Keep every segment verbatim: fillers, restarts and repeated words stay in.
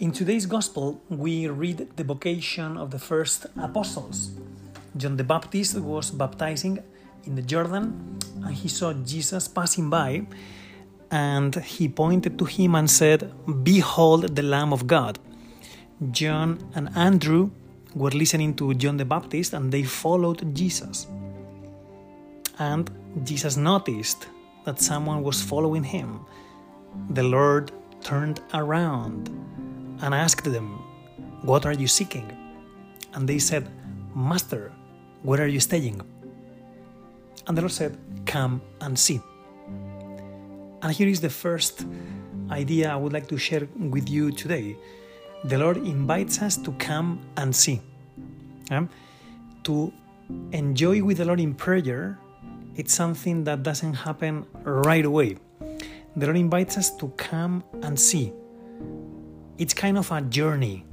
In today's Gospel, we read the vocation of the first apostles. John the Baptist was baptizing in the Jordan, and he saw Jesus passing by, and he pointed to him and said, "Behold the Lamb of God." John and Andrew were listening to John the Baptist, and they followed Jesus. And Jesus noticed that someone was following him. The Lord turned around and asked them, "What are you seeking?" And they said, "Master, where are you staying?" And the Lord said, "Come and see." And here is the first idea I would like to share with you today. The Lord invites us to come and see. Um, to enjoy with the Lord in prayer, it's something that doesn't happen right away. The Lord invites us to come and see. It's kind of a journey.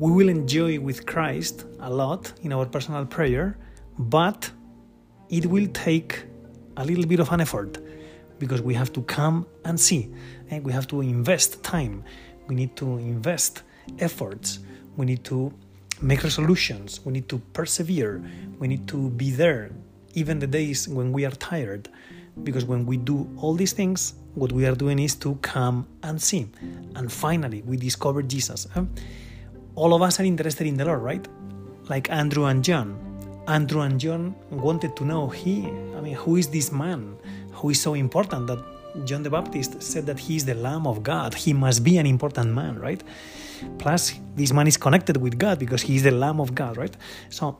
We will enjoy with Christ a lot in our personal prayer, but it will take a little bit of an effort, because we have to come and see, and we have to invest time, we need to invest efforts, we need to make resolutions, we need to persevere, we need to be there, even the days when we are tired, because when we do all these things, what we are doing is to come and see. And finally, we discover Jesus. All of us are interested in the Lord, right? Like Andrew and John. Andrew and John wanted to know, he, I mean, who is this man who is so important that John the Baptist said that he is the Lamb of God? He must be an important man, right? Plus, this man is connected with God because he is the Lamb of God, right? So,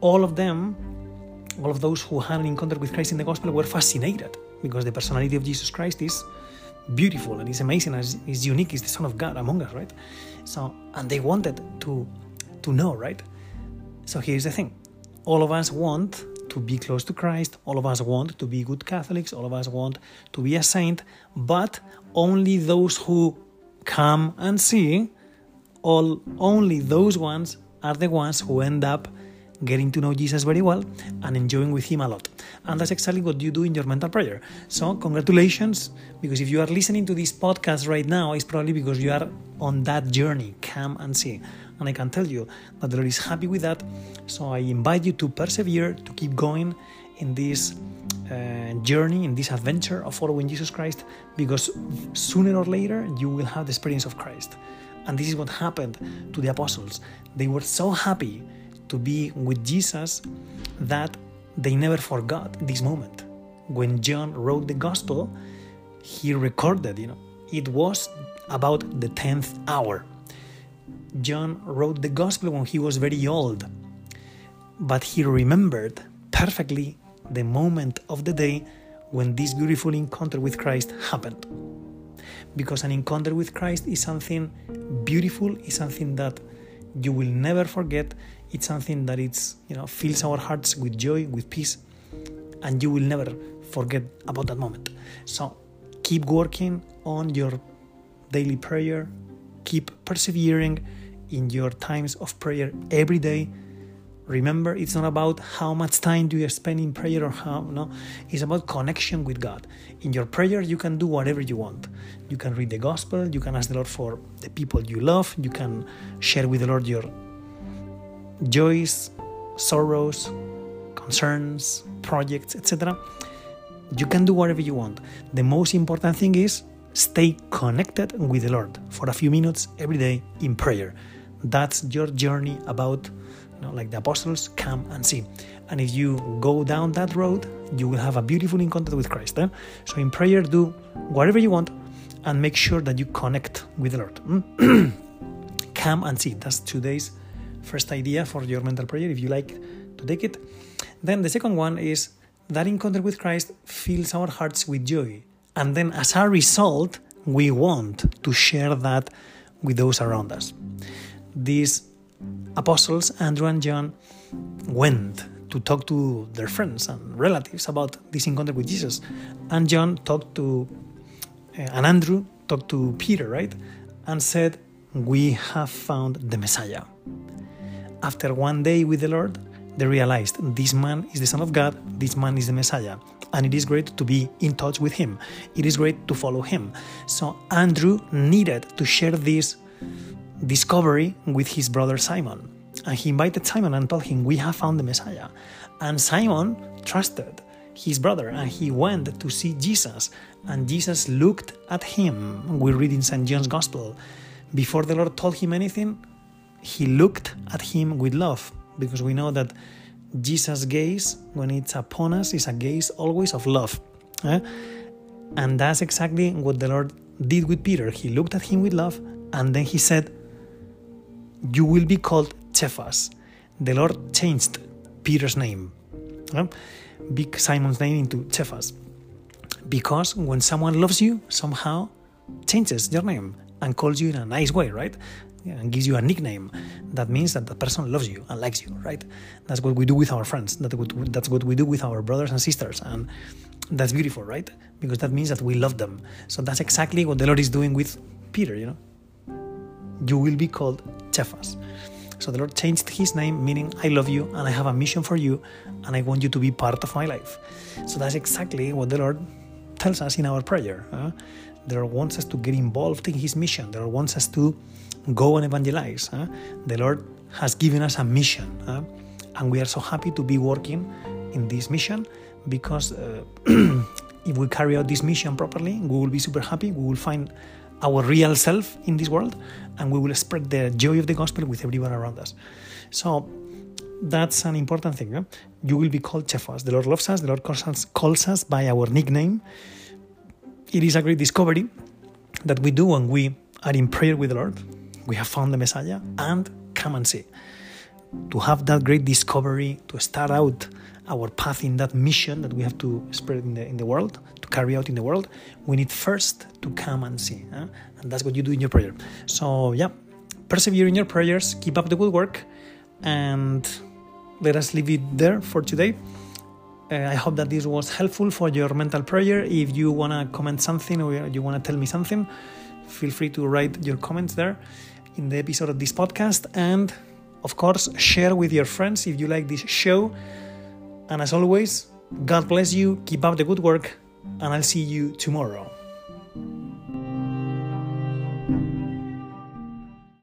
all of them, all of those who had an encounter with Christ in the gospel were fascinated, because the personality of Jesus Christ is beautiful and is amazing, and is unique, is the Son of God among us, right? So, and they wanted to, to know, right? So here's the thing. All of us want to be close to Christ. All of us want to be good Catholics. All of us want to be a saint. But only those who come and see, all only those ones are the ones who end up getting to know Jesus very well and enjoying with him a lot. And that's exactly what you do in your mental prayer. So congratulations, because if you are listening to this podcast right now, it's probably because you are on that journey. Come and see. And I can tell you that the Lord is happy with that. So I invite you to persevere, to keep going in this uh, journey, in this adventure of following Jesus Christ, because sooner or later you will have the experience of Christ. And this is what happened to the apostles. They were so happy to be with Jesus that they never forgot this moment. When John wrote the gospel, he recorded, you know, it was about the tenth hour. John wrote the gospel when he was very old, but he remembered perfectly the moment of the day when this beautiful encounter with Christ happened. Because an encounter with Christ is something beautiful, is something that you will never forget. It's something that it's, you know, fills our hearts with joy, with peace, and you will never forget about that moment. So keep working on your daily prayer. Keep persevering in your times of prayer every day. Remember, it's not about how much time do you spend in prayer or how, no. It's about connection with God. In your prayer, you can do whatever you want. You can read the gospel. You can ask the Lord for the people you love. You can share with the Lord your joys, sorrows, concerns, projects, et cetera. You can do whatever you want. The most important thing is stay connected with the Lord for a few minutes every day in prayer. That's your journey about, you know, like the apostles, come and see. And if you go down that road, you will have a beautiful encounter with Christ. Eh? So in prayer, do whatever you want and make sure that you connect with the Lord. Come and see. That's today's first idea for your mental prayer, if you like to take it. Then the second one is that encounter with Christ fills our hearts with joy. And then as a result, we want to share that with those around us. These apostles, Andrew and John, went to talk to their friends and relatives about this encounter with Jesus. And John talked to, uh, and Andrew talked to Peter, right? And said, "We have found the Messiah." After one day with the Lord, they realized this man is the Son of God, this man is the Messiah. and it is great to be in touch with him. It is great to follow him. So Andrew needed to share this discovery with his brother Simon. And he invited Simon and told him, we have found the Messiah. And Simon trusted his brother, and he went to see Jesus. And Jesus looked at him. We read in Saint John's Gospel, before the Lord told him anything, he looked at him with love, because we know that Jesus' gaze, when it's upon us, is a gaze always of love. Eh? And that's exactly what the Lord did with Peter. He looked at him with love, and then he said, you will be called Cephas. The Lord changed Peter's name, eh? Simon's name, into Cephas. Because when someone loves you, somehow changes your name and calls you in a nice way, right? And gives you a nickname. That means that the person loves you and likes you, right? That's what we do with our friends. That's what we do with our brothers and sisters. And that's beautiful, right? Because that means that we love them. So that's exactly what the Lord is doing with Peter, you know? You will be called Cephas. So the Lord changed his name, meaning I love you and I have a mission for you and I want you to be part of my life. So that's exactly what the Lord tells us in our prayer. Huh? The Lord wants us to get involved in his mission. The Lord wants us to go and evangelize. Huh? The Lord has given us a mission. Huh? And we are so happy to be working in this mission, because uh, if we carry out this mission properly, we will be super happy. We will find our real self in this world, and we will spread the joy of the gospel with everyone around us. So that's an important thing. Huh? You will be called Cephas. The Lord loves us. The Lord calls us, calls us by our nickname. It is a great discovery that we do when we are in prayer with the Lord. We have found the Messiah, and come and see. To have that great discovery, to start out our path in that mission that we have to spread in the, in the world, to carry out in the world, we need first to come and see. Huh? And that's what you do in your prayer. So yeah, persevere in your prayers, keep up the good work, and let us leave it there for today. Uh, I hope that this was helpful for your mental prayer. If you want to comment something or you want to tell me something, feel free to write your comments there in the episode of this podcast. And of course, share with your friends if you like this show. And as always, God bless you, keep up the good work, and I'll see you tomorrow.